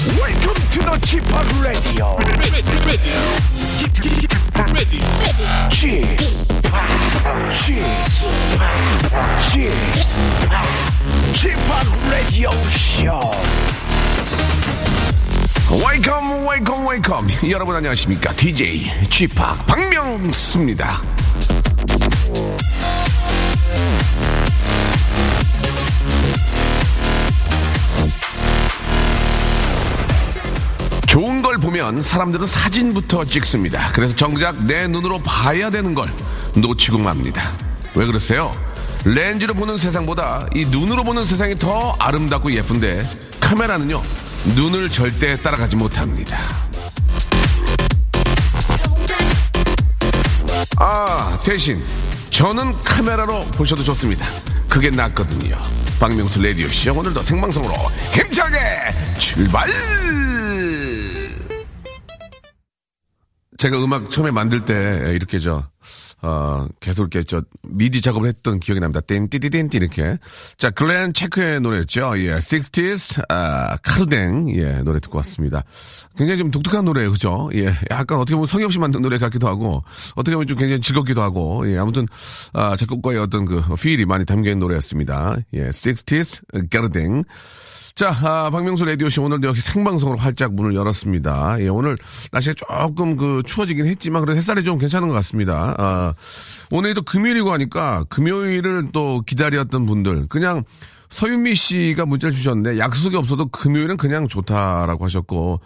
Welcome to the G-POP Radio. G-POP Radio Show. Welcome, welcome, welcome. 여러분 안녕하십니까? DJ G-POP 박명수입니다. 좋은 걸 보면 사람들은 사진부터 찍습니다. 그래서 정작 내 눈으로 봐야 되는 걸 놓치고 맙니다. 왜 그러세요? 렌즈로 보는 세상보다 이 눈으로 보는 세상이 더 아름답고 예쁜데 카메라는요, 눈을 절대 따라가지 못합니다. 아, 대신 저는 카메라로 보셔도 좋습니다. 그게 낫거든요. 박명수 라디오쇼, 오늘도 생방송으로 힘차게 출발! 제가 음악 처음에 만들 때 이렇게 계속 이렇게 미디 작업을 했던 기억이 납니다. 띵띠띠띵띠 이렇게. 자, 글렌 체크의 노래였죠. 예, 60s, 카르댕, 예, 노래 듣고 왔습니다. 굉장히 좀 독특한 노래예요, 그죠? 예, 약간 어떻게 보면 성의 없이 만든 노래 같기도 하고, 어떻게 보면 좀 굉장히 즐겁기도 하고, 예, 아무튼, 작곡과의 어떤 그, 필이 많이 담겨있는 노래였습니다. 예, 60s, 카르댕. 자, 박명수 라디오쇼 오늘도 역시 생방송으로 활짝 문을 열었습니다. 예, 오늘 날씨가 조금 추워지긴 했지만 그래도 햇살이 좀 괜찮은 것 같습니다. 오늘이 또 금요일이고 하니까 금요일을 또 기다렸던 분들, 그냥 서윤미 씨가 문자를 주셨는데 약속이 없어도 금요일은 그냥 좋다라고 하셨고,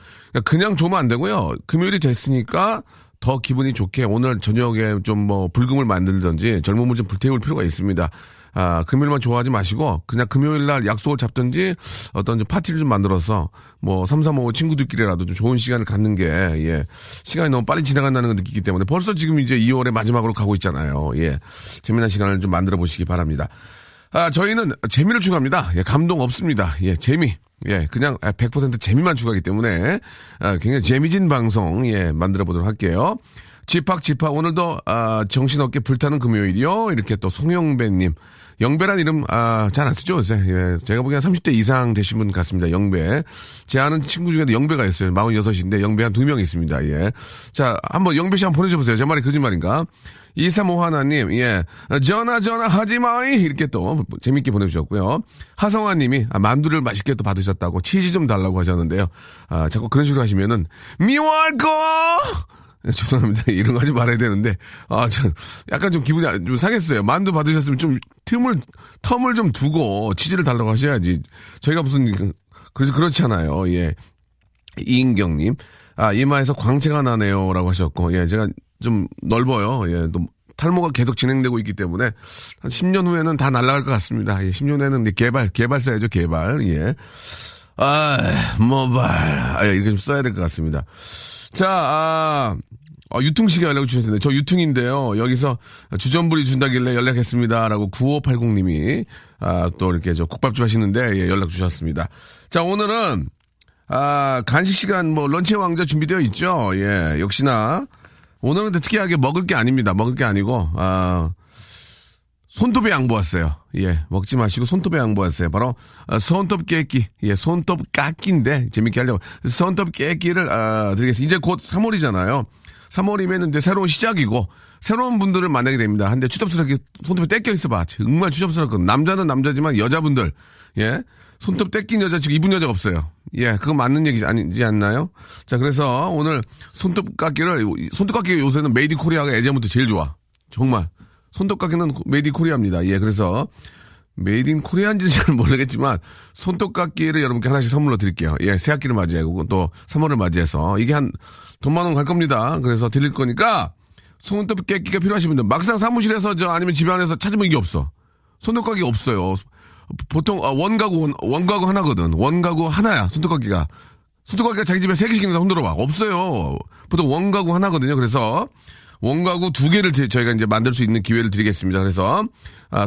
그냥 좋으면 안 되고요. 금요일이 됐으니까 더 기분이 좋게 오늘 저녁에 좀 뭐 불금을 만들든지 젊음을 좀 불태울 필요가 있습니다. 금요일만 좋아하지 마시고, 그냥 금요일날 약속을 잡든지, 어떤 좀 파티를 좀 만들어서, 뭐, 335 친구들끼리라도 좀 좋은 시간을 갖는 게, 예, 시간이 너무 빨리 지나간다는 걸 느끼기 때문에 벌써 지금 이제 2월의 마지막으로 가고 있잖아요. 예, 재미난 시간을 좀 만들어 보시기 바랍니다. 저희는 재미를 추구합니다. 예, 감동 없습니다. 예, 재미. 예, 그냥 100% 재미만 추구하기 때문에, 굉장히 재미진 방송, 예, 만들어 보도록 할게요. 집합, 오늘도, 정신없게 불타는 금요일이요. 이렇게 또 송영배님. 영배란 이름, 잘 안 쓰죠, 요새. 예, 제가 보기엔 30대 이상 되신 분 같습니다, 영배. 제 아는 친구 중에도 영배가 있어요. 46인데, 영배 한 2명 있습니다, 예. 자, 한번, 영배씨 한번 보내줘보세요. 제 말이 거짓말인가? 235 하나님, 예. 전화 하지 마이! 이렇게 또, 재밌게 보내주셨고요. 하성아 님이, 만두를 맛있게 또 받으셨다고, 치즈 좀 달라고 하셨는데요. 자꾸 그런 식으로 하시면은, 미워할 거! 죄송합니다. 이런 거 하지 말아야 되는데, 참, 약간 좀 기분이 좀 상했어요. 만두 받으셨으면 좀 텀을 좀 두고 치즈를 달라고 하셔야지. 저희가 무슨, 그래서 그렇잖아요. 예. 이인경님, 이마에서 광채가 나네요. 라고 하셨고, 예, 제가 좀 넓어요. 예, 또 탈모가 계속 진행되고 있기 때문에, 한 10년 후에는 다 날아갈 것 같습니다. 예, 10년 후에는 개발 써야죠, 개발. 예. 모발. 이렇게 좀 써야 될 것 같습니다. 자, 유퉁 씨가 연락을 주셨는데, 저 유퉁인데요. 여기서 주전부리 준다길래 연락했습니다라고 9580님이 또 이렇게 국밥집 하시는데, 예, 연락 주셨습니다. 자, 오늘은 간식 시간 뭐 런치 왕자 준비되어 있죠. 예, 역시나 오늘은 특이하게 먹을 게 아닙니다. 먹을 게 아니고 손톱에 양보하세요. 예, 먹지 마시고 손톱에 양보하세요. 바로 손톱 깨끼, 예, 손톱 깎기인데 재밌게 하려고 손톱 깨끼를 드리겠습니다. 이제 곧 3월이잖아요. 3월이면 이제 새로운 시작이고 새로운 분들을 만나게 됩니다. 한데 추접스럽게 손톱에 떼껴 있어봐. 정말 추접스럽거든. 남자는 남자지만 여자분들, 예, 손톱 떼낀 여자 지금 이쁜 여자가 없어요. 예, 그거 맞는 얘기 아니지 않나요? 자, 그래서 오늘 손톱 깎기 요새는 메이드 코리아가 예전부터 제일 좋아. 정말. 손톱깎이는 메이드 인 코리아입니다. 예, 그래서 메이드 인 코리아인지는 잘 모르겠지만 손톱깎이를 여러분께 하나씩 선물로 드릴게요. 예, 새학기를 맞이하고 또 3월을 맞이해서 이게 한 돈만 원 갈 겁니다. 그래서 드릴 거니까 손톱깎이가 필요하신 분들 막상 사무실에서 아니면 집에 안에서 찾으면 이게 없어. 손톱깎이가 없어요. 보통 원가구 하나거든. 원가구 하나야, 손톱깎이가. 손톱깎이가 자기 집에 3개씩 있는 사람 흔들어봐. 없어요. 보통 원가구 하나거든요. 그래서 원가구 2개를 저희가 이제 만들 수 있는 기회를 드리겠습니다. 그래서,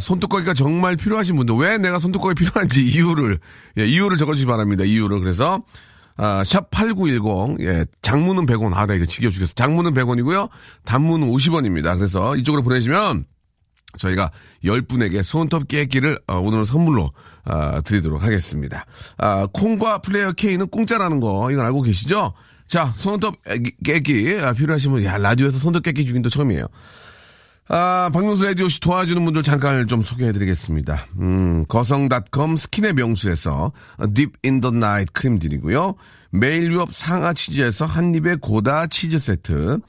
손톱깎이가 정말 필요하신 분들, 왜 내가 손톱깎이 필요한지 이유를, 예, 이유를 적어주시기 바랍니다. 이유를. 그래서, 샵8910, 예, 장문은 100원. 나 이거 지겨주겠어. 장문은 100원이고요. 단문은 50원입니다. 그래서 이쪽으로 보내시면, 저희가 10분에게 손톱 깨끼를 오늘은 선물로 드리도록 하겠습니다. 콩과 플레이어 K는 공짜라는 거 이건 알고 계시죠? 자, 손톱 깨끼 필요하시면 야 라디오에서 손톱 깨끼 주긴도 처음이에요. 박명수 라디오씨 도와주는 분들 잠깐 좀 소개해드리겠습니다. 거성닷컴 스킨의 명수에서 딥 인 더 나이트 크림 드리고요. 매일 유업 상하 치즈에서 한입의 고다 치즈 세트.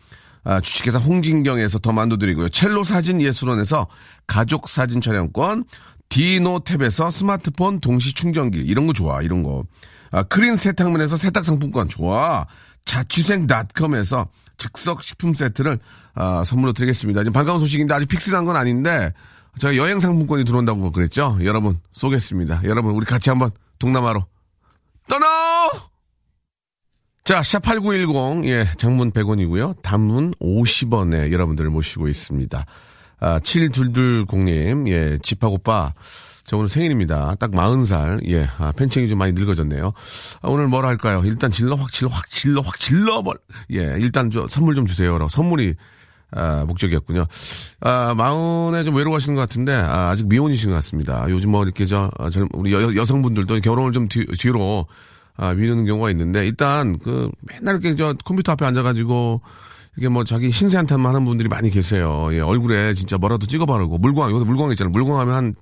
주식회사 홍진경에서 더 만두 드리고요. 첼로 사진 예술원에서 가족 사진 촬영권. 디노탭에서 스마트폰 동시 충전기. 이런 거 좋아, 이런 거. 크린 세탁문에서 세탁 상품권 좋아. 자취생닷컴에서 즉석 식품 세트를 선물로 드리겠습니다. 지금 반가운 소식인데 아직 픽스한 건 아닌데 제가 여행 상품권이 들어온다고 그랬죠. 여러분 쏘겠습니다. 여러분 우리 같이 한번 동남아로 떠나. 자, 샷8910 예, 장문 100원이고요. 단문 50원에 여러분들을 모시고 있습니다. 7220님 예, 집하고빠 저 오늘 생일입니다. 딱 40살. 예, 팬층이 좀 많이 늙어졌네요. 오늘 뭘 할까요? 일단 질러. 예, 일단 저 선물 좀 주세요. 라고 선물이 목적이었군요. 마흔에 좀 외로워하시는 것 같은데 아직 미혼이신 것 같습니다. 요즘 뭐 이렇게 우리 여성분들도 결혼을 좀 뒤로 미루는 경우가 있는데 일단 그 맨날 이렇게 저 컴퓨터 앞에 앉아가지고 이게 뭐 자기 신세 한탄만 하는 분들이 많이 계세요. 예, 얼굴에 진짜 뭐라도 찍어 바르고 물광 여기서 물광 있잖아요. 물광하면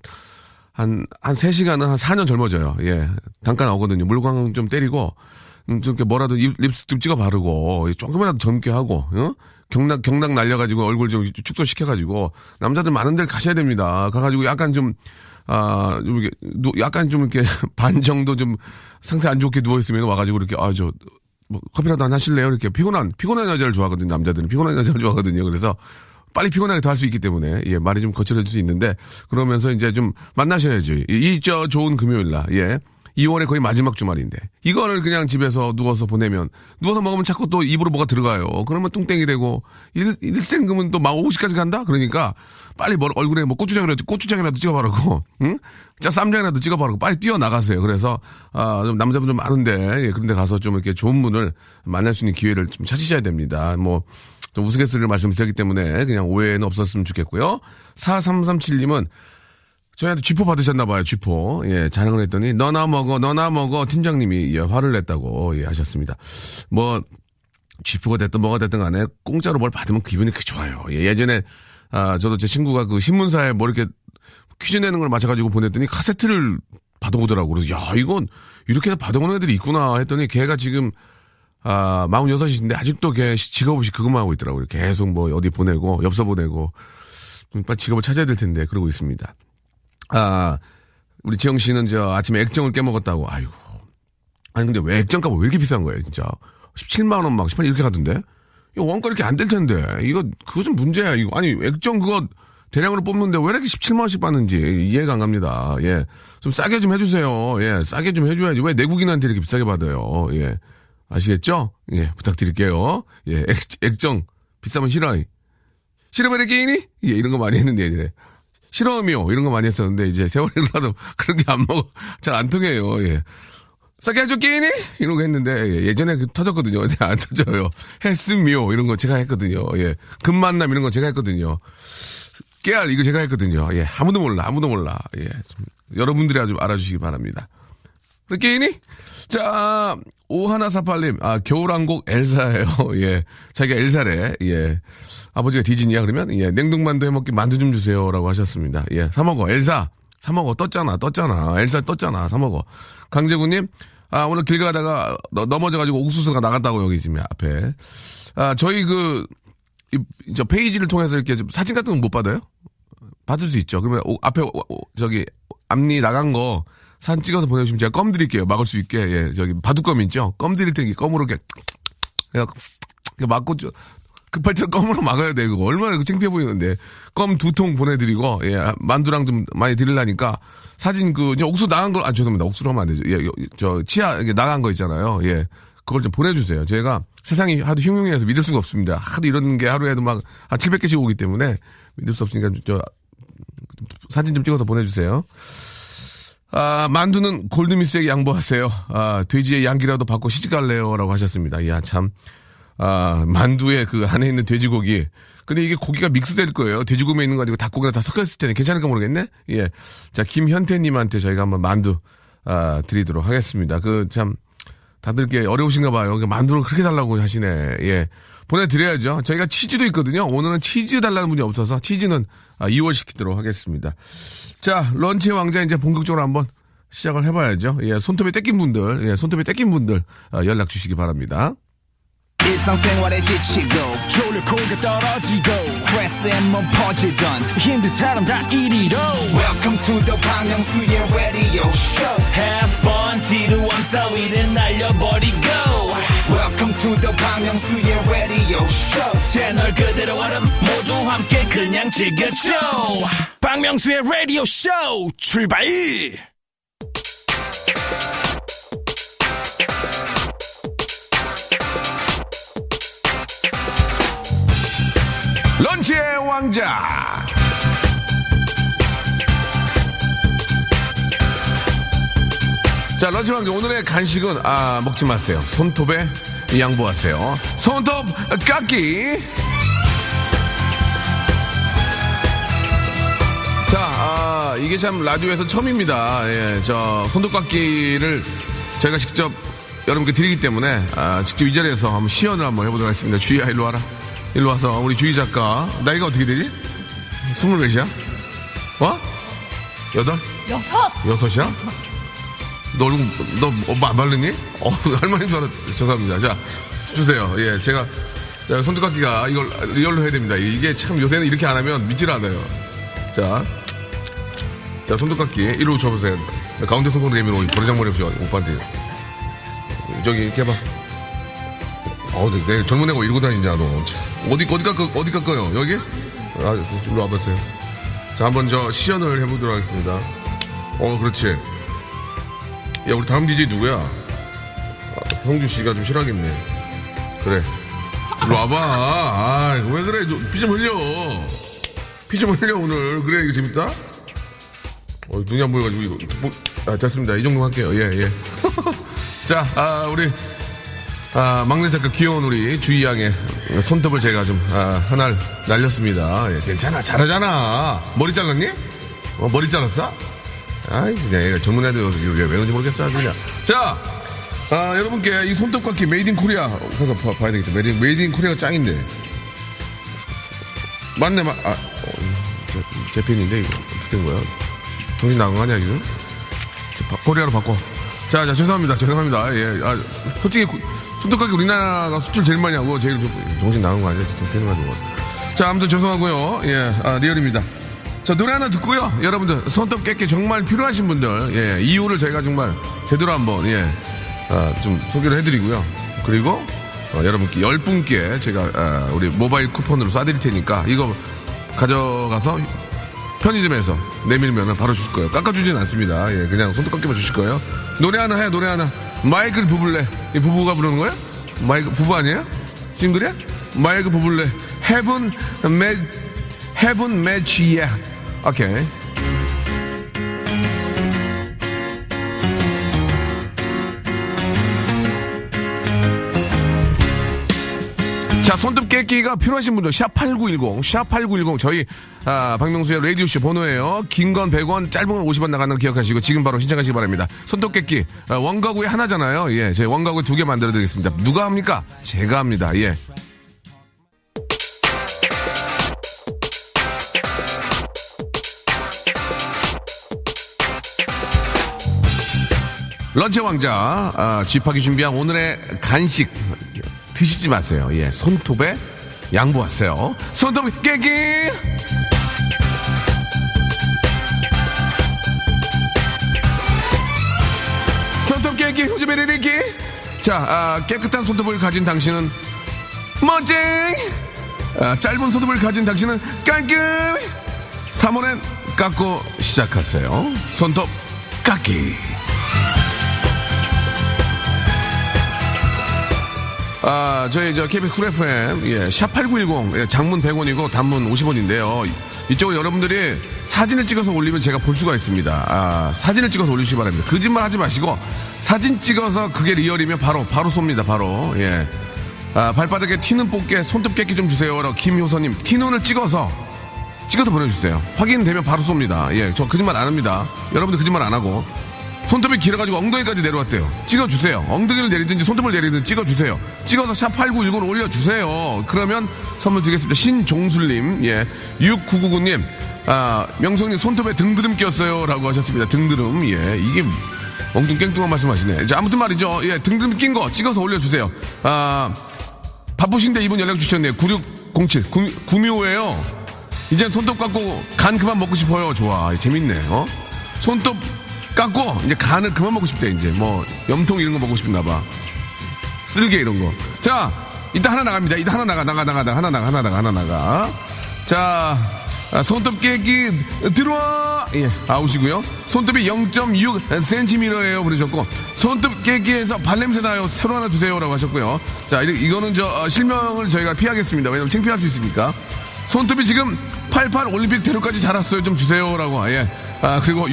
한 3시간은 한 4년 젊어져요. 예. 잠깐 나오거든요. 물광 좀 때리고, 좀 이렇게 뭐라도 립스틱 좀 찍어 바르고, 조금이라도 젊게 하고, 응? 경락 날려가지고 얼굴 좀 축소시켜가지고, 남자들 많은 데를 가셔야 됩니다. 가가지고 약간 좀, 좀 이렇게, 약간 좀 이렇게 반 정도 좀 상태 안 좋게 누워있으면 와가지고 이렇게, 뭐 커피라도 안 하실래요? 이렇게 피곤한 여자를 좋아하거든요. 남자들은. 피곤한 여자를 좋아하거든요. 그래서, 빨리 피곤하게 더 할 수 있기 때문에, 예, 말이 좀 거칠어질 수 있는데, 그러면서 이제 좀 만나셔야지. 좋은 금요일날, 예. 2월의 거의 마지막 주말인데, 이거를 그냥 집에서 누워서 보내면, 누워서 먹으면 자꾸 또 입으로 뭐가 들어가요. 그러면 뚱땡이 되고, 일생금은 또 막 50까지 간다? 그러니까, 빨리 얼굴에 뭐 고추장이라도 찍어바르고, 응? 자, 쌈장이라도 찍어바르고, 빨리 뛰어나가세요. 그래서, 좀 남자분들 많은데, 예, 그런데 가서 좀 이렇게 좋은 분을 만날 수 있는 기회를 좀 찾으셔야 됩니다. 뭐, 우스갯소리를 말씀드렸기 때문에 그냥 오해는 없었으면 좋겠고요. 4337님은 저희한테 쥐포 받으셨나봐요. 쥐포. 예, 자랑을 했더니 너나 먹어 팀장님이 예, 화를 냈다고 예, 하셨습니다. 뭐 쥐포가 됐든 뭐가 됐든 간에 공짜로 뭘 받으면 기분이 그렇게 좋아요. 예, 예전에 저도 제 친구가 그 신문사에 뭐 이렇게 퀴즈 내는 걸 맞춰가지고 보냈더니 카세트를 받아오더라고. 그래서 야 이건 이렇게 받아오는 애들이 있구나 했더니 걔가 지금 46이신데 아직도 걔 직업 없이 그것만 하고 있더라고요. 계속 뭐 어디 보내고, 엽서 보내고, 빨리 직업을 찾아야 될 텐데, 그러고 있습니다. 우리 지영 씨는 저 아침에 액정을 깨먹었다고, 아이고. 아니, 근데 왜 액정값이 왜 이렇게 비싼 거예요, 진짜? 17만원 막, 18 이렇게 가던데? 이거 원가 이렇게 안 될 텐데. 그거 좀 문제야, 이거. 아니, 액정 그거 대량으로 뽑는데 왜 이렇게 17만원씩 받는지 이해가 안 갑니다. 예. 좀 싸게 좀 해주세요. 예. 싸게 좀 해줘야지. 왜 내국인한테 이렇게 비싸게 받아요? 예. 아시겠죠? 예, 부탁드릴게요. 예, 액정. 비싸면 싫어요. 싫어버릴 게이니? 예, 이런 거 많이 했는데, 예. 싫어음이요. 이런 거 많이 했었는데, 이제 세월이 흘러도 그런 게 안 먹어. 잘 안 통해요. 예. 싸게 해줘, 게이니? 이런 거 했는데, 예, 예전에 터졌거든요. 근데 안 터져요. 했음이요. 이런 거 제가 했거든요. 예. 금만남 이런 거 제가 했거든요. 깨알 이거 제가 했거든요. 예. 아무도 몰라. 예. 좀 여러분들이 아주 알아주시기 바랍니다. 게이니? 자, 5148님, 겨울왕국 엘사예요. 예. 자기가 엘사래. 예. 아버지가 디즈니야, 그러면? 예. 냉동만두 해먹기 만두 좀 주세요. 라고 하셨습니다. 예. 사먹어. 엘사. 사먹어. 떴잖아. 엘사 떴잖아. 사먹어. 강재구님, 오늘 길 가다가 넘어져가지고 옥수수가 나갔다고 여기 지금 앞에. 저희 저 페이지를 통해서 이렇게 좀 사진 같은 건 못 받아요? 받을 수 있죠. 그러면 앞니 나간 거, 산 찍어서 보내주시면 제가 껌 드릴게요. 막을 수 있게. 예, 저기, 바둑껌 있죠? 껌 드릴 테니 껌으로 이렇게 막고, 급발진 껌으로 막아야 돼. 그거 얼마나 창피해 보이는데. 껌 2통 보내드리고, 예, 만두랑 좀 많이 드리려니까, 사진 이제 옥수 나간 걸, 죄송합니다. 옥수로 하면 안 되죠. 예, 치아, 이게 나간 거 있잖아요. 예, 그걸 좀 보내주세요. 제가 세상이 하도 흉흉해서 믿을 수가 없습니다. 하도 이런 게 하루에도 막, 한 700개씩 오기 때문에, 믿을 수 없으니까, 사진 좀 찍어서 보내주세요. 만두는 골드미스에게 양보하세요. 돼지의 양기라도 받고 시집갈래요. 라고 하셨습니다. 이야, 참. 만두의 그 안에 있는 돼지고기, 근데 이게 고기가 믹스될 거예요. 돼지고기만 있는 거 아니고 닭고기가 다 섞였을 텐데 괜찮을까 모르겠네. 예, 자 김현태님한테 저희가 한번 만두 드리도록 하겠습니다. 그 참 다들 게 어려우신가 봐요. 만두를 그렇게 달라고 하시네. 예, 보내드려야죠. 저희가 치즈도 있거든요. 오늘은 치즈 달라는 분이 없어서 치즈는 이월시키도록 하겠습니다. 자, 런치의 왕자 이제 본격적으로 한번 시작을 해봐야죠. 예, 손톱에 떼낀 분들 연락 주시기 바랍니다. 일상생활에 지치고, 졸려 코가 떨어지고, 스트레스에 몸 퍼지던, 힘든 사람 다 이리로. Welcome to the 박명수의 radio show. Have fun, 지루한 따위를 날려버리고. Welcome to the 박명수의 radio show. 채널 그대로 와름 모두 함께 그냥 즐겨줘. 박명수의 radio show, 출발! 런치의 왕자. 자, 런치 왕자 오늘의 간식은 먹지 마세요. 손톱에 양보하세요. 손톱 깎기. 자, 이게 참 라디오에서 처음입니다. 예, 저 손톱 깎기를 저희가 직접 여러분께 드리기 때문에 직접 이 자리에서 한번 시연을 한번 해보도록 하겠습니다. 주희야, 일로 와라. 일로 와서 우리 주희 작가 나이가 어떻게 되지? 24이야? 어? 8? 6이야? 6. 너 얼굴 너 엄마 안 바르니? 할머니인 줄 알았어. 죄송합니다. 자 주세요. 예, 제가 자 손톱깎이가 이걸 리얼로 해야 됩니다. 이게 참 요새는 이렇게 안 하면 믿질 않아요. 자 손톱깎이 이리로 줘보세요. 가운데 손가락 내밀어 버리장머리 없이 오빠한테 저기 이렇게 해봐. 내 젊은 애가 이러고 다니냐, 너. 어디 깎아요? 여기? 이리로 와봤어요. 자, 한번 시연을 해보도록 하겠습니다. 그렇지. 야, 우리 다음 DJ 누구야? 형주 씨가 좀 싫어하겠네. 그래. 이리로 와봐. 왜 그래? 피 좀 흘려. 피 좀 흘려, 오늘. 그래, 이거 재밌다? 눈이 안 보여가지고, 이거. 됐습니다. 이 정도 할게요. 예. 자, 우리. 막내 작가 귀여운 우리 주희 양의 손톱을 제가 좀 하나를 날렸습니다. 예, 괜찮아, 잘하잖아. 머리 잘랐니? 머리 잘랐어? 아이 그냥 얘가 전문 애들 왜 그런지 모르겠어 그냥. 자, 여러분께 이 손톱 깎기 메이드 인 코리아 가서 봐야 되겠죠. 메이드 인 코리아가 짱인데. 맞네, 제 핀인데 이거 어떻게 된 거야? 정신 나간 거 아니야 지금? 코리아로 바꿔. 자, 죄송합니다. 예, 솔직히. 손톱깎이 우리나라가 수출 제일 많이 하고 제일 정신 나간 거 아니야? 지금 패는가지고. 자, 아무튼 죄송하고요. 예, 리얼입니다. 자, 노래 하나 듣고요. 여러분들 손톱 깎기 정말 필요하신 분들, 예, 이유를 저희가 정말 제대로 한번 좀 소개를 해드리고요. 그리고 여러분께 10분께 제가 우리 모바일 쿠폰으로 쏴드릴 테니까 이거 가져가서 편의점에서 내밀면 바로 주실 거예요. 깎아주진 않습니다. 예, 그냥 손톱 깎기만 주실 거예요. 노래 하나. 마이클 부블레. 이 부부가 부르는 거야? 부부 아니에요? 싱글이야? 마이클 부블레. Heaven Made in Korea. 오케이. 자, 손톱 깎기가 필요하신 분들, 샵 8910, 저희, 박명수의 라디오쇼 번호예요. 긴 건 100원, 짧은 건 50원 나가는 거 기억하시고, 지금 바로 신청하시기 바랍니다. 손톱 깎기, 원가구에 하나잖아요. 예, 저희 원가구에 2개 만들어드리겠습니다. 누가 합니까? 제가 합니다. 예. 런치 왕자, 쥐팍이 준비한 오늘의 간식. 드시지 마세요. 예, 손톱에 양보하세요. 손톱 깨기. 손톱 깨기 효주베리 리기. 자, 깨끗한 손톱을 가진 당신은 멋쟁. 짧은 손톱을 가진 당신은 깔끔. 3월엔 깎고 시작하세요. 손톱 깎기. 저희 KBS Cool FM, 예, 샵 8910, 예, 장문 100원이고 단문 50원인데요. 이쪽은 여러분들이 사진을 찍어서 올리면 제가 볼 수가 있습니다. 사진을 찍어서 올리시기 바랍니다. 거짓말 하지 마시고 사진 찍어서 그게 리얼이면 바로 쏩니다. 바로. 예. 아, 발바닥에 티눈 뽑게 손톱 깎기 좀 주세요. 라고 김효선님, 티눈을 찍어서 보내주세요. 확인되면 바로 쏩니다. 예, 저 거짓말 안 합니다. 여러분들 거짓말 안 하고. 손톱이 길어가지고 엉덩이까지 내려왔대요. 찍어주세요. 엉덩이를 내리든지 손톱을 내리든지 찍어주세요. 찍어서 샵8910 올려주세요. 그러면 선물 드리겠습니다. 신종술님, 예, 6999님, 아, 명성님 손톱에 등드름 꼈어요. 라고 하셨습니다. 등드름, 예, 이게 엉뚱깽뚱한 말씀하시네. 이제 아무튼 말이죠. 예, 등드름 낀 거 찍어서 올려주세요. 아, 바쁘신데 이분 연락 주셨네요. 9607, 구미호예요. 이젠 손톱 깎고 간 그만 먹고 싶어요. 좋아, 재밌네. 어? 손톱 깎고 이제 간을 그만 먹고 싶대. 이제 뭐 염통 이런 거 먹고 싶나 봐. 쓸개 이런 거. 자, 일단 하나 나갑니다. 일단 하나 나가. 자, 손톱 깨기 들어와. 예, 아웃이고요. 손톱이 0.6cm예요. 보내셨고, 손톱 깨기에서 발냄새 나요. 새로 하나 주세요라고 하셨고요. 자, 이거는 저 실명을 저희가 피하겠습니다. 왜냐면 창피할 수 있으니까. 손톱이 지금 88 올림픽 대로까지 자랐어요. 좀 주세요라고. 예. 아, 그리고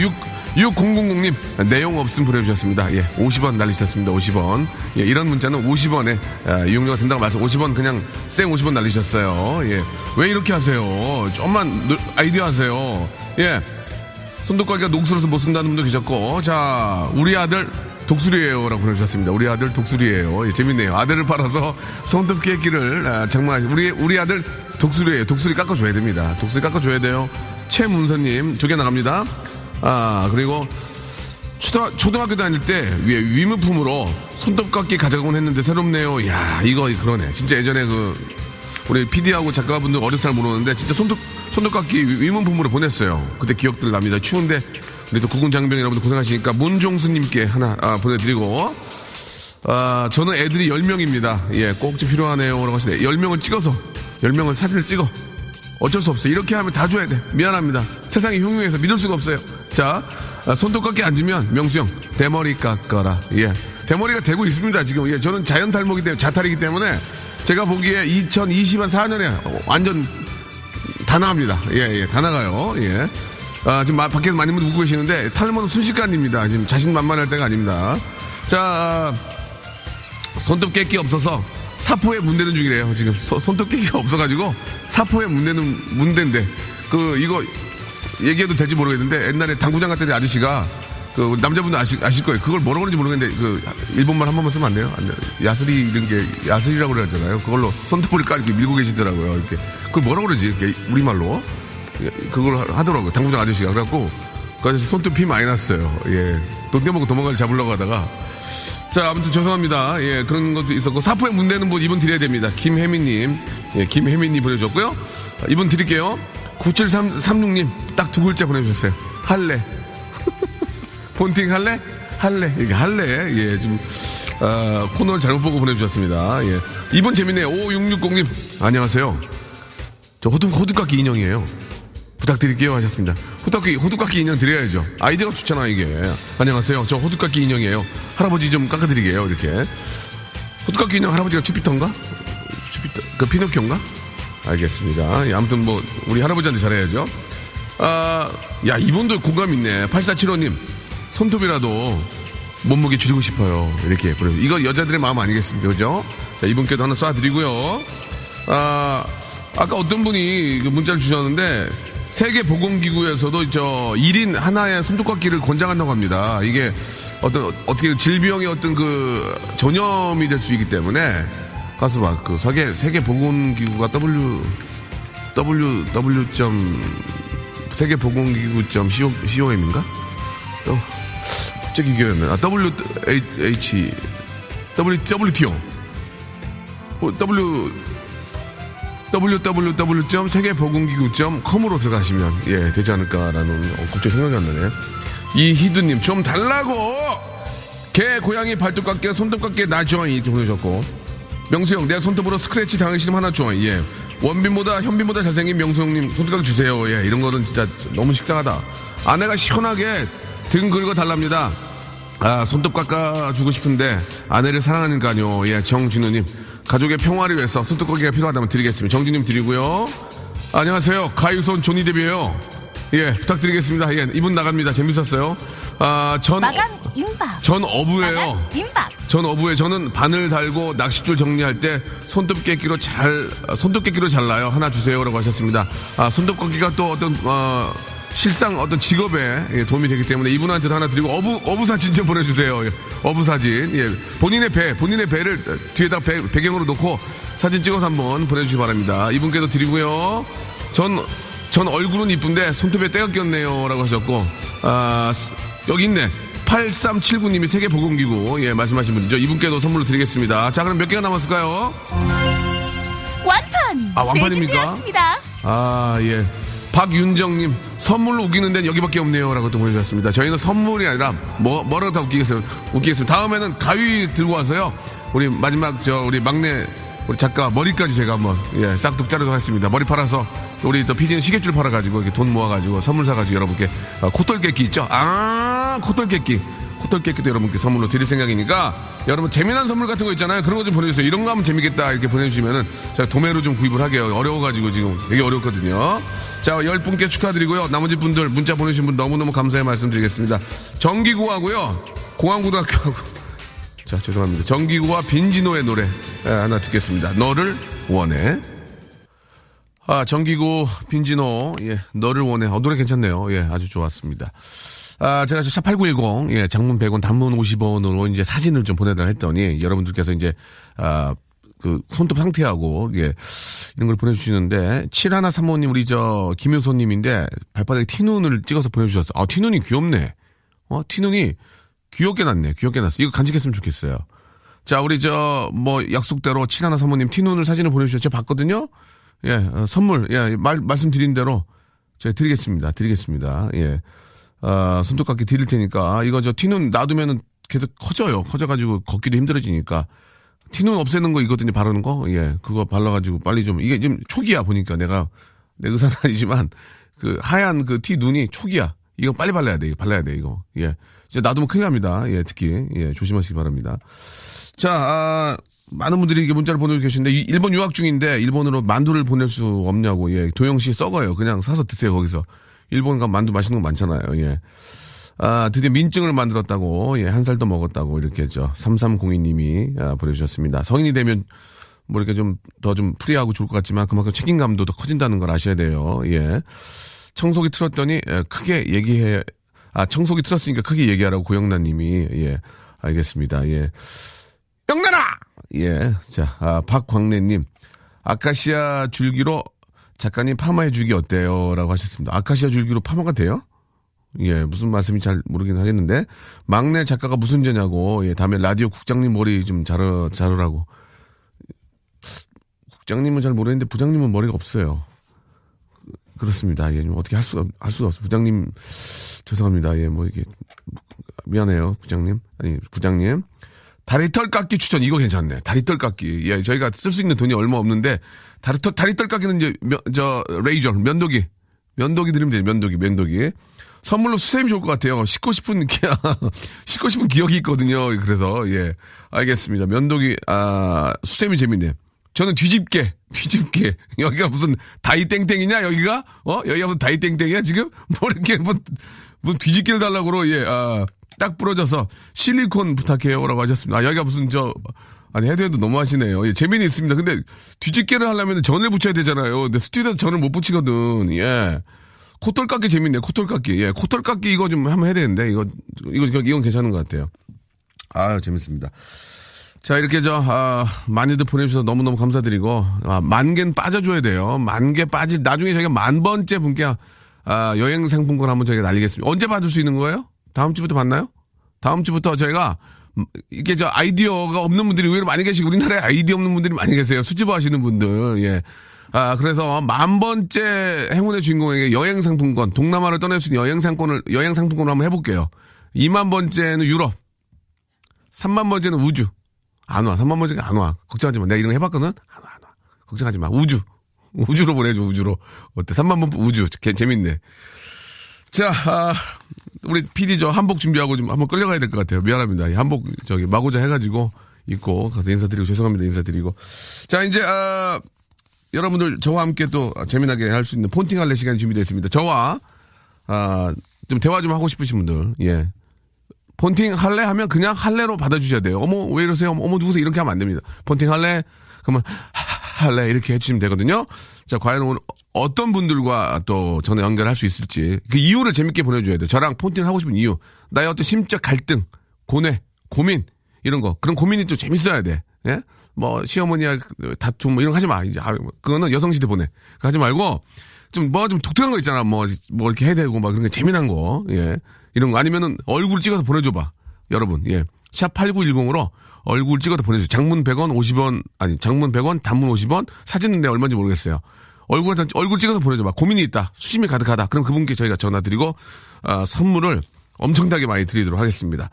6000님, 내용 없음 보내주셨습니다. 예, 50원 날리셨습니다. 50원. 예, 이런 문자는 50원에, 아, 이용료가 든다고 말씀, 50원 그냥 쌩 50원 날리셨어요. 예, 왜 이렇게 하세요? 좀만 아이디어 하세요. 예, 손톱깎이가 녹슬어서 못 쓴다는 분도 계셨고, 자, 우리 아들 독수리예요. 라고 보내주셨습니다. 우리 아들 독수리예요. 예, 재밌네요. 아들을 팔아서 손톱깎이를, 아, 장만하시고, 우리 아들 독수리예요. 독수리 깎아줘야 됩니다. 독수리 깎아줘야 돼요. 최문서님, 두 개 나갑니다. 아, 그리고 초등학교 다닐 때 위에 위무품으로 손톱깎이 가져가곤 했는데 새롭네요. 야, 이거 그러네. 진짜 예전에 그 우리 PD하고 작가분들 어려서 잘 모르는데 진짜 손톱깎이 위무품으로 보냈어요. 그때 기억들 납니다. 추운데 우리 또 국군 장병 여러분들 고생하시니까 문종수님께 하나, 아, 보내드리고, 아, 저는 애들이 10명입니다. 예, 꼭지 필요하네요라고 하시네. 10명을 찍어서 10명을 사진을 찍어. 어쩔 수 없어요. 이렇게 하면 다 줘야 돼. 미안합니다. 세상이 흉흉해서 믿을 수가 없어요. 자, 손톱 깎기 안 주면 명수 형 대머리 깎아라. 예, 대머리가 되고 있습니다 지금. 예, 저는 자연 탈모기 때문에, 자탈이기 때문에 제가 보기에 2024년에 완전 다 나갑니다. 예, 다 나가요. 예, 아, 지금 밖에서 많은 분들 웃고 계시는데 탈모는 순식간입니다. 지금 자신만만할 때가 아닙니다. 자, 손톱 깎기 없어서 사포에 문대는 중이래요. 지금 손톱깨기가 없어가지고 사포에 문대는 문대인데, 그 이거 얘기해도 될지 모르겠는데 옛날에 당구장 갔더니 아저씨가, 그 남자분도 아실 거예요. 그걸 뭐라고 그러는지 모르겠는데 그 일본말 한 번만 쓰면 안 돼요? 안 돼요. 야스리 이런 게 야스리라고 그러잖아요. 그걸로 손톱을 이렇게 밀고 계시더라고요. 이렇게 그걸 뭐라고 그러지? 이렇게 우리말로 그걸 하더라고요. 당구장 아저씨가. 그래갖고 그 아저씨 손톱 피 많이 났어요. 예, 돈 떼먹고 도망가서 잡으려고 하다가. 자, 아무튼 죄송합니다. 예, 그런 것도 있었고, 사포에 문대는 분 이분 드려야 됩니다. 김혜민님, 예, 김혜민님 보내주셨고요. 이분 드릴게요. 97336님, 딱 두 글자 보내주셨어요. 할래. 본팅 할래? 할래. 이게 할래. 예, 지금, 아, 코너를 잘못 보고 보내주셨습니다. 예, 이분 재밌네요. 5660님, 안녕하세요. 저 호두깎이 인형이에요. 부탁드릴게요. 하셨습니다. 호두깎이 인형 드려야죠. 아이디어가 좋잖아, 이게. 안녕하세요. 저 호두깎이 인형이에요. 할아버지 좀 깎아드리게요. 이렇게. 호두깎이 인형 할아버지가 주피터인가? 주피터, 그 피노키오인가? 알겠습니다. 예, 아무튼 뭐, 우리 할아버지한테 잘해야죠. 아, 야, 이분도 공감 있네. 8475님, 손톱이라도 몸무게 줄이고 싶어요. 이렇게. 이거 여자들의 마음 아니겠습니까? 그죠? 자, 이분께도 하나 쏴드리고요. 아, 아까 어떤 분이 문자를 주셨는데, 세계보건기구에서도 저 1인 하나의 손톱깎이를 권장한다고 합니다. 이게 어떤, 어떻게 질병의 어떤 그 전염이 될 수 있기 때문에, 가서 막 그 세계보건기구가 세계보건기구.com인가? 또, 갑자기 이게 왜 나? www.세계보건기구.com으로 들어가시면, 예, 되지 않을까라는, 걱정 생각이 안 나네. 이희두님, 좀 달라고! 개, 고양이, 발톱 깎게, 손톱 깎게, 나 줘잉. 이렇게 보내주셨고. 명수형, 내 손톱으로 스크래치 당하시면 하나 줘잉. 예. 원빈보다, 현빈보다 잘생긴 명수형님, 손톱 깎게 주세요. 예, 이런 거는 진짜 너무 식상하다. 아내가 시원하게 등 긁어 달랍니다. 아, 손톱 깎아주고 싶은데, 아내를 사랑하니까요. 예, 정진우님. 가족의 평화를 위해서 손톱깎이가 필요하다면 드리겠습니다. 정진님 드리고요. 안녕하세요. 가유손 조니데뷔예요. 예, 부탁드리겠습니다. 예, 이분 나갑니다. 재밌었어요. 아, 전 어부예요. 전 어부에 저는 바늘 달고 낚싯줄 정리할 때 손톱 깨끼로 잘라요. 하나 주세요라고 하셨습니다. 아, 손톱깎이가 또 어떤 실상 어떤 직업에 도움이 되기 때문에 이분한테도 하나 드리고 어부 사진 좀 보내주세요. 어부 사진, 예, 본인의 배를 뒤에다 배경으로 놓고 사진 찍어서 한번 보내주시기 바랍니다. 이분께도 드리고요. 전 얼굴은 이쁜데 손톱에 때가 꼈네요라고 하셨고, 아, 여기 있네. 8379님이 세계보건기구, 예, 말씀하신 분이죠. 이분께도 선물로 드리겠습니다. 자, 그럼 몇 개가 남았을까요? 완판. 아, 완판입니까? 아, 예. 박윤정님, 선물로 우기는 데는 여기밖에 없네요. 라고 또 보내주셨습니다. 저희는 선물이 아니라, 뭐라고 다 웃기겠습니다. 다음에는 가위 들고 와서요. 우리 마지막, 우리 막내, 우리 작가 머리까지 제가 한번, 예, 싹둑 자르도록 하겠습니다. 머리 팔아서, 우리 또 PD는 시계줄 팔아가지고, 이렇게 돈 모아가지고, 선물 사가지고 여러분께, 콧돌깨끼 있죠? 아, 콧돌깨끼도 여러분께 선물로 드릴 생각이니까, 여러분 재미난 선물 같은 거 있잖아요. 그런 거 좀 보내주세요. 이런 거 하면 재밌겠다. 이렇게 보내주시면은, 제가 도매로 좀 구입을 하게요. 어려워가지고 지금 되게 어렵거든요. 자, 10분께 축하드리고요. 나머지 분들, 문자 보내주신 분 너무너무 감사의 말씀 드리겠습니다. 정기구하고요, 공항고등학교하고, 자, 죄송합니다. 정기구와 빈지노의 노래 하나 듣겠습니다. 너를 원해. 아, 정기구, 빈지노, 예, 너를 원해. 노래 괜찮네요. 예, 아주 좋았습니다. 아, 제가 샵8910, 예, 장문 100원, 단문 50원으로 이제 사진을 좀 보내달라 했더니 여러분들께서 이제, 아, 그, 손톱 상태하고, 예, 이런 걸 보내주시는데, 7135님, 우리 김효선님인데, 발바닥에 티눈을 찍어서 보내주셨어. 아, 티눈이 귀엽네. 티눈이 귀엽게 났네. 귀엽게 났어. 이거 간직했으면 좋겠어요. 자, 우리 약속대로 7135님 티눈을 사진을 보내주셨죠. 제가 봤거든요. 예, 선물, 예, 말씀드린 대로 제가 드리겠습니다. 예. 아, 손톱깎이 드릴 테니까, 아, 이거 티눈 놔두면은 계속 커져요. 커져가지고 걷기도 힘들어지니까. 티눈 없애는 거 있거든요, 바르는 거. 예, 그거 발라가지고 빨리 좀, 이게 지금 초기야, 보니까 내가, 내 의사는 아니지만, 그 하얀 그 티 눈이 초기야. 이거 빨리 발라야 돼, 이거. 예. 이제 놔두면 큰일 납니다. 예, 특히. 예, 조심하시기 바랍니다. 자, 아, 많은 분들이 이렇게 문자를 보내고 계시는데, 일본 유학 중인데, 일본으로 만두를 보낼 수 없냐고, 예, 도영씨 썩어요. 그냥 사서 드세요, 거기서. 일본 가면 만두 맛있는 거 많잖아요. 예. 아, 드디어 민증을 만들었다고, 예, 한 살 더 먹었다고, 이렇게, 3302님이, 아, 보내주셨습니다. 성인이 되면, 뭐, 이렇게 더 좀 프리하고 좋을 것 같지만, 그만큼 책임감도 더 커진다는 걸 아셔야 돼요. 예. 청소기 틀었더니, 청소기 틀었으니까 크게 얘기하라고, 고영란님이, 예, 알겠습니다. 예. 영란아! 예. 자, 아, 박광래님, 아카시아 줄기로, 작가님 파마해 주기 어때요? 라고 하셨습니다. 아카시아 줄기로 파마가 돼요? 예, 무슨 말씀인지 잘 모르긴 하겠는데. 막내 작가가 무슨 죄냐고. 예, 다음에 라디오 국장님 머리 좀 자르라고. 국장님은 잘 모르겠는데 부장님은 머리가 없어요. 그렇습니다. 예, 어떻게 할 수가 없어요. 부장님, 죄송합니다. 예, 미안해요. 부장님. 아니, 부장님. 다리털 깎기 추천. 이거 괜찮네. 다리털 깎기. 예, 저희가 쓸 수 있는 돈이 얼마 없는데, 다리털 깎기는 이제, 레이저, 면도기. 면도기 드리면 돼요. 면도기. 선물로 수세미 좋을 것 같아요. 씻고 싶은 기억이 있거든요. 그래서, 예. 알겠습니다. 면도기, 아, 수세미 재밌네. 저는 뒤집게. 여기가 무슨 다이땡땡이냐, 여기가? 여기가 무슨 다이땡땡이야, 지금? 뭐 이렇게 무슨 뒤집기를 달라고, 예, 아. 딱 부러져서 실리콘 부탁해요라고 하셨습니다. 아, 여기가 무슨 아니 해도 너무 하시네요. 예, 재미는 있습니다. 근데 뒤집개를 하려면 전을 붙여야 되잖아요. 근데 스튜디오에서 전을 못 붙이거든. 예, 콧털깎이 재밌네요. 콧털깎이. 예, 콧털깎이 이거 좀 한번 해야 되는데 이건 괜찮은 것 같아요. 아, 재밌습니다. 자, 이렇게 많이들 보내주셔서 너무너무 감사드리고, 아, 10,000개는 빠져줘야 돼요. 10,000개 나중에 저희가 10,000번째 분께 여행 상품권 한번 저희가 날리겠습니다. 언제 받을 수 있는 거예요? 다음 주부터 봤나요? 다음 주부터 저희가, 이게 아이디어가 없는 분들이 의외로 많이 계시고, 우리나라에 아이디어 없는 분들이 많이 계세요. 수집어 하시는 분들, 예. 아, 그래서 10,000번째 행운의 주인공에게 여행상품권, 동남아를 떠날 수 있는 여행상품권을 한번 해볼게요. 20,000번째는 유럽. 30,000번째는 우주. 안 와. 30,000번째가 안 와. 걱정하지 마. 내가 이런 거 해봤거든? 안 와. 걱정하지 마. 우주로 보내줘, 우주로. 어때? 30,000번 우주. 재밌네. 자, 아, 우리 PD 한복 준비하고 좀 한번 끌려가야 될 것 같아요. 미안합니다. 한복 마고자 해가지고 입고 가서 인사드리고 죄송합니다. 인사드리고. 자, 이제 여러분들 저와 함께 또 재미나게 할 수 있는 폰팅할래 시간이 준비되어 있습니다. 저와 좀 대화 좀 하고 싶으신 분들, 예, 본팅 할래 하면 그냥 할래로 받아주셔야 돼요. 어머 왜 이러세요? 어머 누구세요? 이렇게 하면 안 됩니다. 본팅 할래? 그러면 할래 이렇게 해주시면 되거든요. 자, 과연 오늘 어떤 분들과 또 전화 연결할 수 있을지 그 이유를 재밌게 보내줘야 돼요. 저랑 폰팅을 하고 싶은 이유, 나의 어떤 심적 갈등, 고뇌, 고민 이런 거, 그런 고민이 또 재밌어야 돼. 예? 뭐 시어머니와 다툼 뭐 이런 거 하지 마. 이제 그거는 여성시대 보내. 그거 하지 말고 좀 뭐 좀 독특한 거 있잖아. 뭐 이렇게 해야 되고 막 그런 게 재미난 거, 예, 이런 거 아니면은 얼굴 찍어서 보내줘봐, 여러분. 예, 샵 8910으로. 얼굴 찍어서 보내주세요. 장문 100원, 50원, 아니, 장문 100원, 단문 50원, 사진은 내 얼마인지 모르겠어요. 얼굴 찍어서 보내줘봐. 고민이 있다. 수심이 가득하다. 그럼 그분께 저희가 전화드리고, 선물을 엄청나게 많이 드리도록 하겠습니다.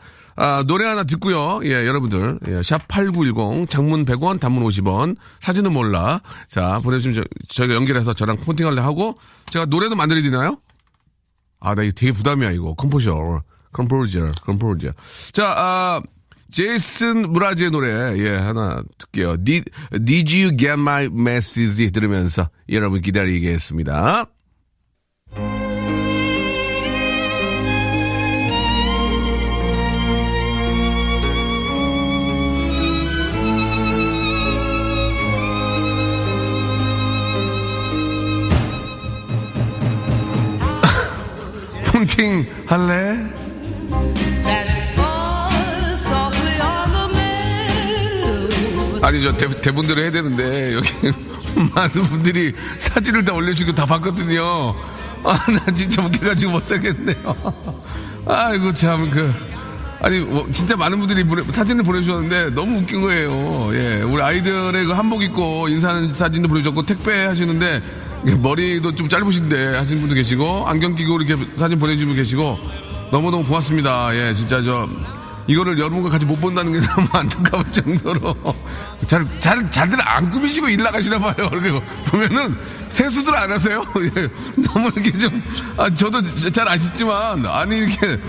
노래 하나 듣고요. 예, 여러분들. 예, 샵8910, 장문 100원, 단문 50원, 사진은 몰라. 자, 보내주시면 저희가 연결해서 저랑 폰팅할래 하고, 제가 노래도 만들어드리나요? 아, 나 이거 되게 부담이야, 이거. 컴포저. 자, 제이슨 브라지의 노래, 예, 하나 듣게요. Did you get my message? 들으면서 여러분 기다리겠습니다. 폰팅 할래? 아니, 저 대본대로 해야 되는데, 여기 많은 분들이 사진을 다 올려주시고 다 봤거든요. 아, 나 진짜 웃겨가지고 못 살겠네요. 아이고, 참, 아니, 뭐, 진짜 많은 분들이 사진을 보내주셨는데 너무 웃긴 거예요. 예, 우리 아이들의 그 한복 입고 인사하는 사진도 보내주셨고, 택배 하시는데, 머리도 좀 짧으신데 하시는 분도 계시고, 안경 끼고 이렇게 사진 보내주시는 분 계시고, 너무너무 고맙습니다. 예, 진짜 이거를 여러분과 같이 못 본다는 게 너무 안타까울 정도로 잘들 안 꾸미시고 일 나가시나 봐요. 그리고 보면은 세수들 안 하세요. 너무 이렇게 좀 저도 잘 아시지만 아니 이렇게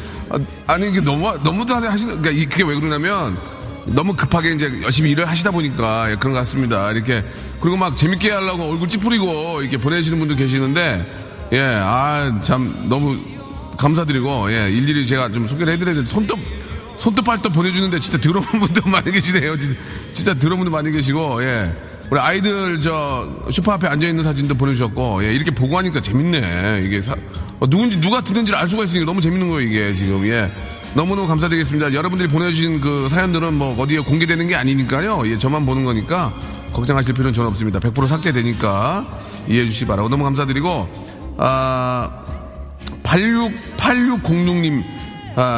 너무도 하시는, 그러니까 그게 왜 그러냐면 너무 급하게 이제 열심히 일을 하시다 보니까 그런 것 같습니다. 이렇게 그리고 막 재밌게 하려고 얼굴 찌푸리고 이렇게 보내시는 분들 계시는데, 예, 참 너무 감사드리고, 예, 일일이 제가 좀 소개를 해드려야 되는데 손톱 발톱 보내주는데 진짜 더러운 분도 많이 계시네요. 진짜 더러운 분도 많이 계시고, 예. 우리 아이들 소파 앞에 앉아있는 사진도 보내주셨고, 예. 이렇게 보고 하니까 재밌네. 이게 누군지, 누가 듣는지를 알 수가 있으니까 너무 재밌는 거예요, 이게 지금, 예. 너무너무 감사드리겠습니다. 여러분들이 보내주신 그 사연들은 뭐 어디에 공개되는 게 아니니까요. 예. 저만 보는 거니까 걱정하실 필요는 전혀 없습니다. 100% 삭제되니까 이해해 주시기 바라고 너무 감사드리고, 8606님.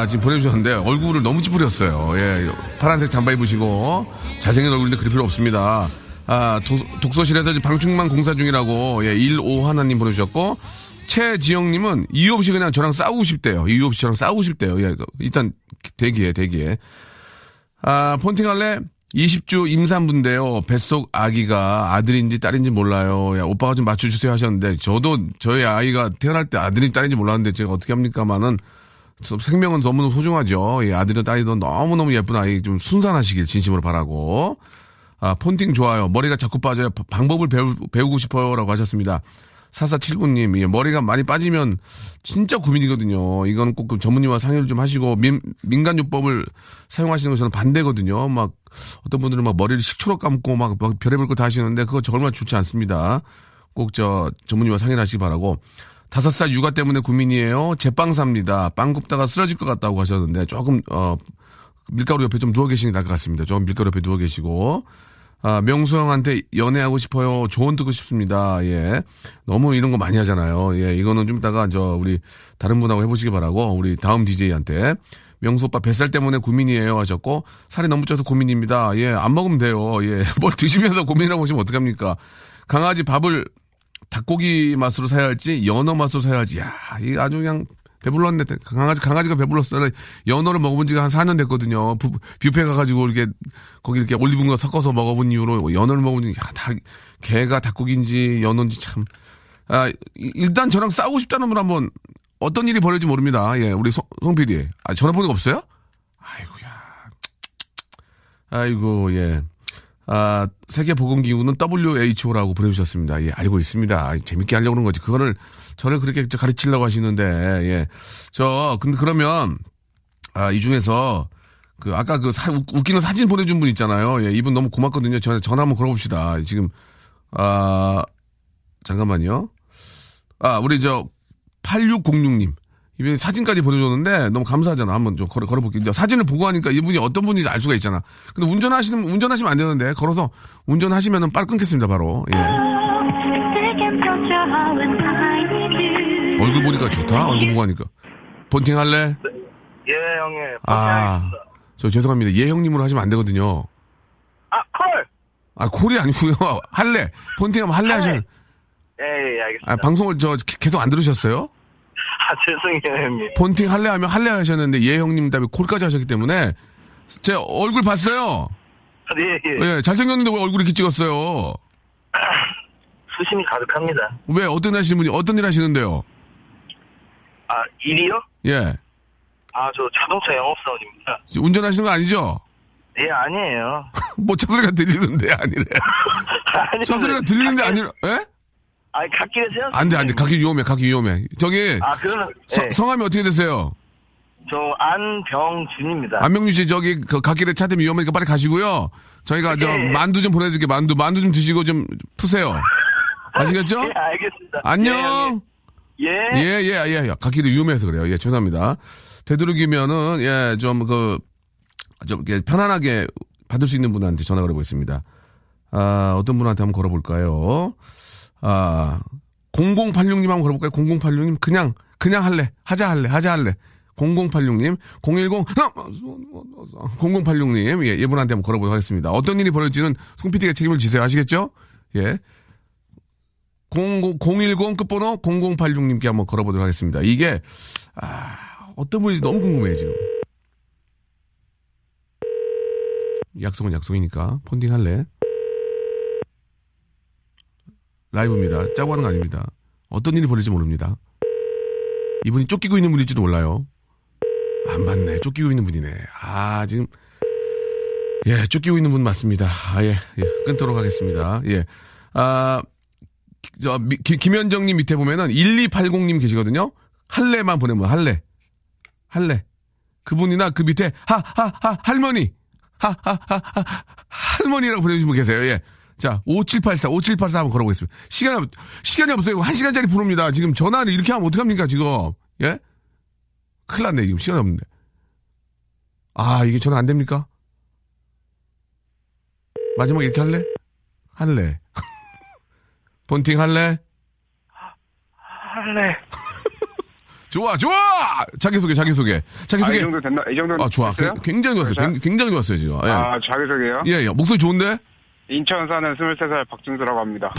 지금 보내주셨는데, 얼굴을 너무 찌푸렸어요. 예, 파란색 잠바 입으시고, 잘생긴 얼굴인데 그럴 필요 없습니다. 독서실에서 지금 방충망 공사 중이라고, 예, 15 하나님 보내주셨고, 최지영님은 이유 없이 그냥 저랑 싸우고 싶대요. 이유 없이 저랑 싸우고 싶대요. 예, 일단, 대기해. 폰팅할래? 20주 임산부인데요. 뱃속 아기가 아들인지 딸인지 몰라요. 야, 오빠가 좀 맞춰주세요 하셨는데, 저도 저희 아이가 태어날 때 아들인지 딸인지 몰랐는데, 제가 어떻게 합니까만은, 생명은 너무너무 소중하죠. 예, 아들이든 딸이든 너무너무 예쁜 아이 좀 순산하시길 진심으로 바라고. 폰팅 좋아요. 머리가 자꾸 빠져요. 방법을 배우고 싶어요. 라고 하셨습니다. 4479님, 예, 머리가 많이 빠지면 진짜 고민이거든요. 이건 꼭 전문의와 상의를 좀 하시고, 민간요법을 사용하시는 거 저는 반대거든요. 막, 어떤 분들은 막 머리를 식초로 감고 막 별의별 거 다 하시는데, 그거 정말 좋지 않습니다. 꼭 전문의와 상의를 하시기 바라고. 5살 육아 때문에 고민이에요. 제빵 삽니다. 빵 굽다가 쓰러질 것 같다고 하셨는데, 조금, 밀가루 옆에 좀 누워 계시는 게 나을 것 같습니다. 조금 밀가루 옆에 누워 계시고. 명수 형한테 연애하고 싶어요. 조언 듣고 싶습니다. 예. 너무 이런 거 많이 하잖아요. 예. 이거는 좀 이따가, 우리, 다른 분하고 해보시기 바라고, 우리 다음 DJ한테. 명수 오빠 뱃살 때문에 고민이에요. 하셨고, 살이 너무 쪄서 고민입니다. 예. 안 먹으면 돼요. 예. 뭘 드시면서 고민이라고 하시면 어떡합니까? 강아지 밥을, 닭고기 맛으로 사야 할지, 연어 맛으로 사야 할지, 야, 이 아주 그냥 배불렀네. 강아지가 배불렀어요. 연어를 먹어본 지가 한 4년 됐거든요. 뷔페 가가지고 이렇게, 거기 이렇게 올리브영과 섞어서 먹어본 이후로 연어를 먹어본 지, 개가 닭고기인지 연어인지 참. 일단 저랑 싸우고 싶다는 분 한번, 어떤 일이 벌어질지 모릅니다. 예, 우리 송 PD. 전화번호가 없어요? 아이고야. 아이고, 예. 세계보건기구는 WHO라고 보내주셨습니다. 예, 알고 있습니다. 재밌게 하려고 그런 거지. 그거를, 저를 그렇게 가르치려고 하시는데, 예. 근데 그러면, 아, 이 중에서 그 아까 그 웃기는 사진 보내준 분 있잖아요. 예, 이분 너무 고맙거든요. 전화 한번 걸어봅시다. 지금 아 잠깐만요. 아 우리 저 8606님 이분이 사진까지 보내줬는데 너무 감사하잖아. 한번 좀 걸어볼게요. 사진을 보고 하니까 이분이 어떤 분인지 알 수가 있잖아. 근데 운전하시면 안 되는데 걸어서 운전하시면은 빨리 끊겠습니다. 바로. 예. 얼굴 보니까 좋다. 얼굴 보고 하니까. 본팅 할래? 예, 형님. 아, 저 죄송합니다. 예, 형님으로 하시면 안 되거든요. 아, 콜! 아, 콜이 아니고요. 할래. 본팅 하면 할래 하시면. 예, 예, 알겠습니다. 아, 방송을 저 계속 안 들으셨어요? 아, 죄송해요, 형님. 본팅 할래 하면 할래 하셨는데 예, 형님 답에 콜까지 하셨기 때문에. 제 얼굴 봤어요? 아, 예, 예. 예, 잘생겼는데 왜 얼굴 이렇게 찍었어요? 수심이 가득합니다. 왜, 어떤 일 하시는데요? 아, 일이요? 예. 아, 저 자동차 영업사원입니다. 운전하시는 거 아니죠? 예, 아니에요. 뭐, 차 소리가 들리는데, 아니래. 아니, 차 소리가 들리는데, 아니래. 예? 아니, 갓길에 세웠어요. 안 돼. 갓길 위험해. 저기. 아, 그러면. 예. 성함이 어떻게 되세요? 저, 안병준입니다. 안병준 씨, 저기, 그, 갓길에 차 때문에 위험하니까 빨리 가시고요. 저희가 예. 저, 만두 좀 보내드릴게요. 만두 좀 드시고 좀 푸세요. 아시겠죠? 예, 알겠습니다. 안녕! 예. 갓길이 위험해서 그래요. 예, 죄송합니다. 되도록이면은, 예, 좀 편안하게 받을 수 있는 분한테 전화 걸어보겠습니다. 아, 어떤 분한테 한번 걸어볼까요? 아, 0086님 한번 걸어볼까요? 0086님, 그냥 할래. 하자 할래. 0086님, 086님, 예, 이분한테 한번 걸어보도록 하겠습니다. 어떤 일이 벌어질지는 송 PD가 책임을 지세요. 아시겠죠? 예. 010 끝번호 0086님께 한번 걸어보도록 하겠습니다. 이게 아, 어떤 분인지 너무 궁금해요 지금. 약속은 약속이니까 폰딩 할래. 라이브입니다. 짜고 하는 거 아닙니다. 어떤 일이 벌릴지 모릅니다. 이분이 쫓기고 있는 분일지도 몰라요. 안 맞네. 쫓기고 있는 분이네. 아 지금 예 쫓기고 있는 분 맞습니다. 아, 예 끊도록 하겠습니다. 예 아. 김현정님 밑에 보면은 1280님 계시거든요. 할래만 보내면 할래. 그분이나 그 밑에 할머니 할머니라고 보내주신 분 계세요. 예. 자 5784 한번 걸어보겠습니다. 시간이 없어요. 1시간짜리 부릅니다. 지금 전화를 이렇게 하면 어떡합니까 지금? 예? 큰일 났네 지금 시간이 없는데. 아 이게 전화 안 됩니까? 마지막에 이렇게 할래. 본팅 할래? 할래. 좋아. 자기소개. 아, 이 정도 됐나? 이 정도. 아, 좋아. 됐어요? 굉장히 좋았어요. 굉장히 좋았어요, 지금. 예. 아, 자기소개요? 예. 목소리 좋은데? 인천 사는 23살 박준수라고 합니다.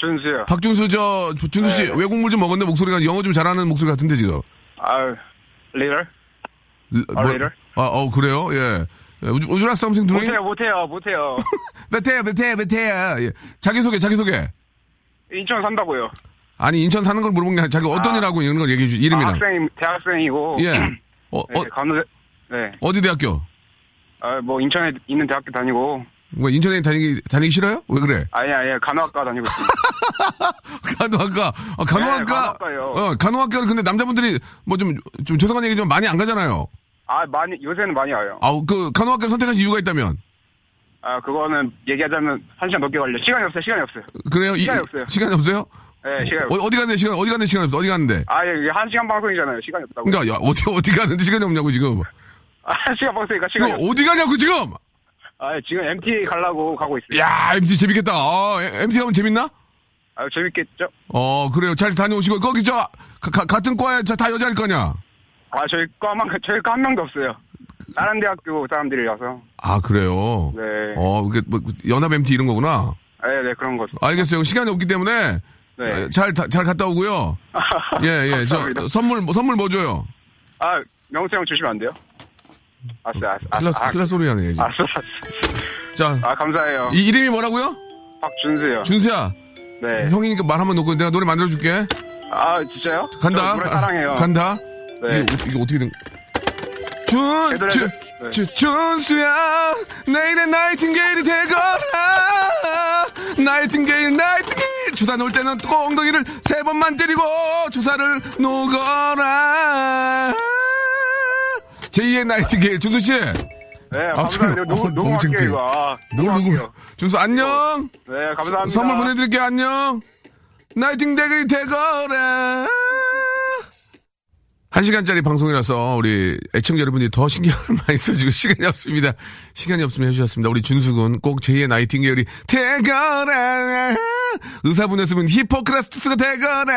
준수요. 박준수, 준수씨, 네. 외국물 좀 먹었는데 목소리가 영어 좀 잘하는 목소리 같은데, 지금. 아, 리얼? 그래요? 예. 우주라 썸씽 둘이? 못해요. 못해요. 예. 자기소개. 인천 산다고요. 아니 인천 사는 걸 물어본 게 아니라 자기 어떤 일 하고 이런 걸 얘기해 주시. 이름이랑. 대학생이고. 예. 간호대. 네. 어디 대학교? 아 뭐 인천에 있는 대학교 다니고. 뭐 인천에 다니기 싫어요? 왜 그래? 아니야 간호학과 다니고 있습니다. 간호학과요. 간호학과를 근데 남자분들이 뭐 좀 죄송한 얘기지만 많이 안 가잖아요. 아 많이 요새는 많이 와요. 아 그 간호학과를 선택하신 이유가 있다면? 아, 그거는 얘기하자면 1시간 넘게 걸려. 시간이 없어요. 그래요? 시간이 없어요. 시간이 없어요? 네, 시간이 없어요. 어디 갔는데 시간이 없어? 어디 갔는데? 아, 이게 1시간 방송이잖아요. 시간이 없다고. 그러니까, 야, 어디 갔는데 시간이 없냐고, 지금. 아, 1시간 방송이니까 시간이 없어. 어디 가냐고, 지금! 아, 지금 MT 가려고 가고 있어요. 야, MT 재밌겠다. 아, MT 가면 재밌나? 아, 재밌겠죠? 그래요. 잘 다녀오시고. 거기 같은 과에 다 여자일 거냐? 아, 저희 과 한 명도 없어요. 다른 대학교 사람들이라서. 아, 그래요? 네. 이게 뭐, 연합 MT 이런 거구나? 네, 그런 거죠. 알겠어요. 시간이 없기 때문에. 네. 잘 갔다 오고요. 예. 감사합니다. 저, 선물 뭐 줘요? 아, 명수 형 주시면 안 돼요? 아싸. 클라 소리 하네, 이제. 자. 아, 감사해요. 이름이 뭐라고요? 박준수요. 준수야. 네. 형이니까 말 한번 놓고 내가 노래 만들어줄게. 아, 진짜요? 간다. 노래 사랑해요. 간다. 네. 이게 어떻게 된 준수야 내일의 나이팅게일이 되거라. 나이팅게일 주사 놓을 때는 꼭 엉덩이를 3번만 때리고 주사를 놓거라. 제2의 나이팅게일. 준수 씨. 네, 감사합니다. 너무 창피해. 뭘 누구? 준수 안녕. 네, 감사합니다. 선물 보내드릴게요. 안녕. 나이팅데이 대거래. 1시간짜리 방송이라서 우리 애청자 여러분이 더 신경을 많이 써주고 시간이 없습니다. 시간이 없으면 해주셨습니다. 우리 준수군 꼭 제2의 나이팅게일이 대거래. 의사분이었으면 히포크라스가 대거래.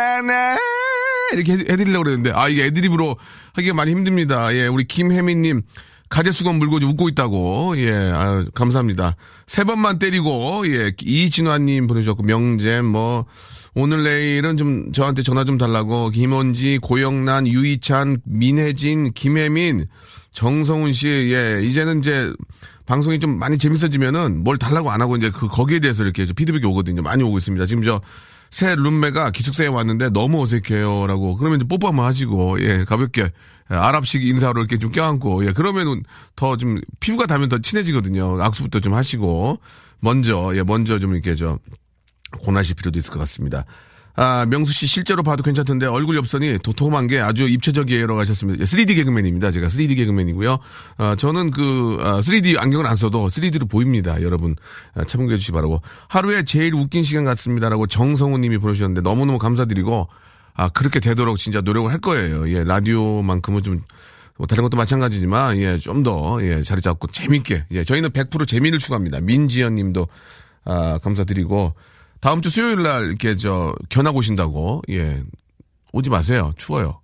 이렇게 해드리려고 그랬는데 아 이게 애드립으로 하기가 많이 힘듭니다. 예, 우리 김혜민님. 가재수건 물고기 웃고 있다고. 예, 아유, 감사합니다. 세 번만 때리고, 예, 이진화님 보내주셨고, 명잼, 뭐, 오늘 내일은 좀 저한테 전화 좀 달라고, 김원지, 고영란, 유이찬, 민혜진, 김혜민, 정성훈 씨, 예, 이제는 이제, 방송이 좀 많이 재밌어지면은 뭘 달라고 안 하고, 이제 거기에 대해서 이렇게 피드백이 오거든요. 많이 오고 있습니다. 지금 새 룸메가 기숙사에 왔는데 너무 어색해요. 라고. 그러면 이제 뽀뽀 한번 하시고, 예, 가볍게, 아랍식 인사로 이렇게 좀 껴안고, 예, 그러면은 더 좀, 피부가 닿으면 더 친해지거든요. 악수부터 좀 하시고, 먼저 좀 이렇게 고나실 필요도 있을 것 같습니다. 아, 명수 씨 실제로 봐도 괜찮던데 얼굴 옆선이 도톰한 게 아주 입체적이에요라고 하셨습니다. 3D 개그맨입니다. 제가 3D 개그맨이고요. 아, 저는 3D 안경을 안 써도 3D로 보입니다. 여러분, 참고해 주시기 바라고. 하루에 제일 웃긴 시간 같습니다라고 정성우 님이 보내주셨는데 너무너무 감사드리고, 아, 그렇게 되도록 진짜 노력을 할 거예요. 예, 라디오만큼은 좀, 뭐 다른 것도 마찬가지지만, 예, 좀 더, 예, 자리 잡고 재밌게, 예, 저희는 100% 재미를 추구합니다. 민지연 님도, 아, 감사드리고, 다음 주 수요일 날 이렇게 견학 오신다고 예 오지 마세요. 추워요.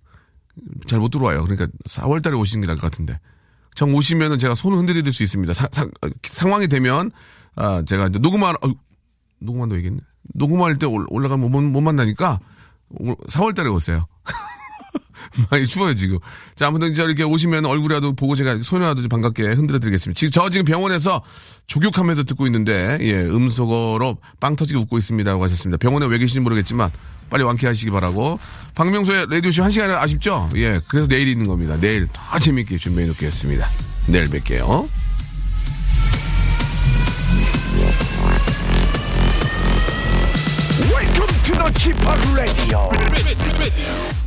잘 못 들어와요. 그러니까 4월 달에 오시는 게 나을 것 같은데 정 오시면은 제가 손을 흔들릴 수 있습니다. 상황이 되면 아 제가 이제 녹음한다고 얘기했네. 녹음할 때 올라가면 못 만나니까 4월 달에 오세요. 많이 추워요 지금. 자 아무튼 이렇게 오시면 얼굴이라도 보고 제가 소녀라도 반갑게 흔들어드리겠습니다. 지금 병원에서 조교하면서 듣고 있는데 예 음소거로 빵 터지게 웃고 있습니다라고 하셨습니다. 병원에 왜 계신지 모르겠지만 빨리 완쾌하시기 바라고. 박명수의 라디오쇼 1시간 아쉽죠? 예 그래서 내일 있는 겁니다. 내일 더 재밌게 준비해 놓겠습니다. 내일 뵐게요. Welcome to the G-Pop Radio.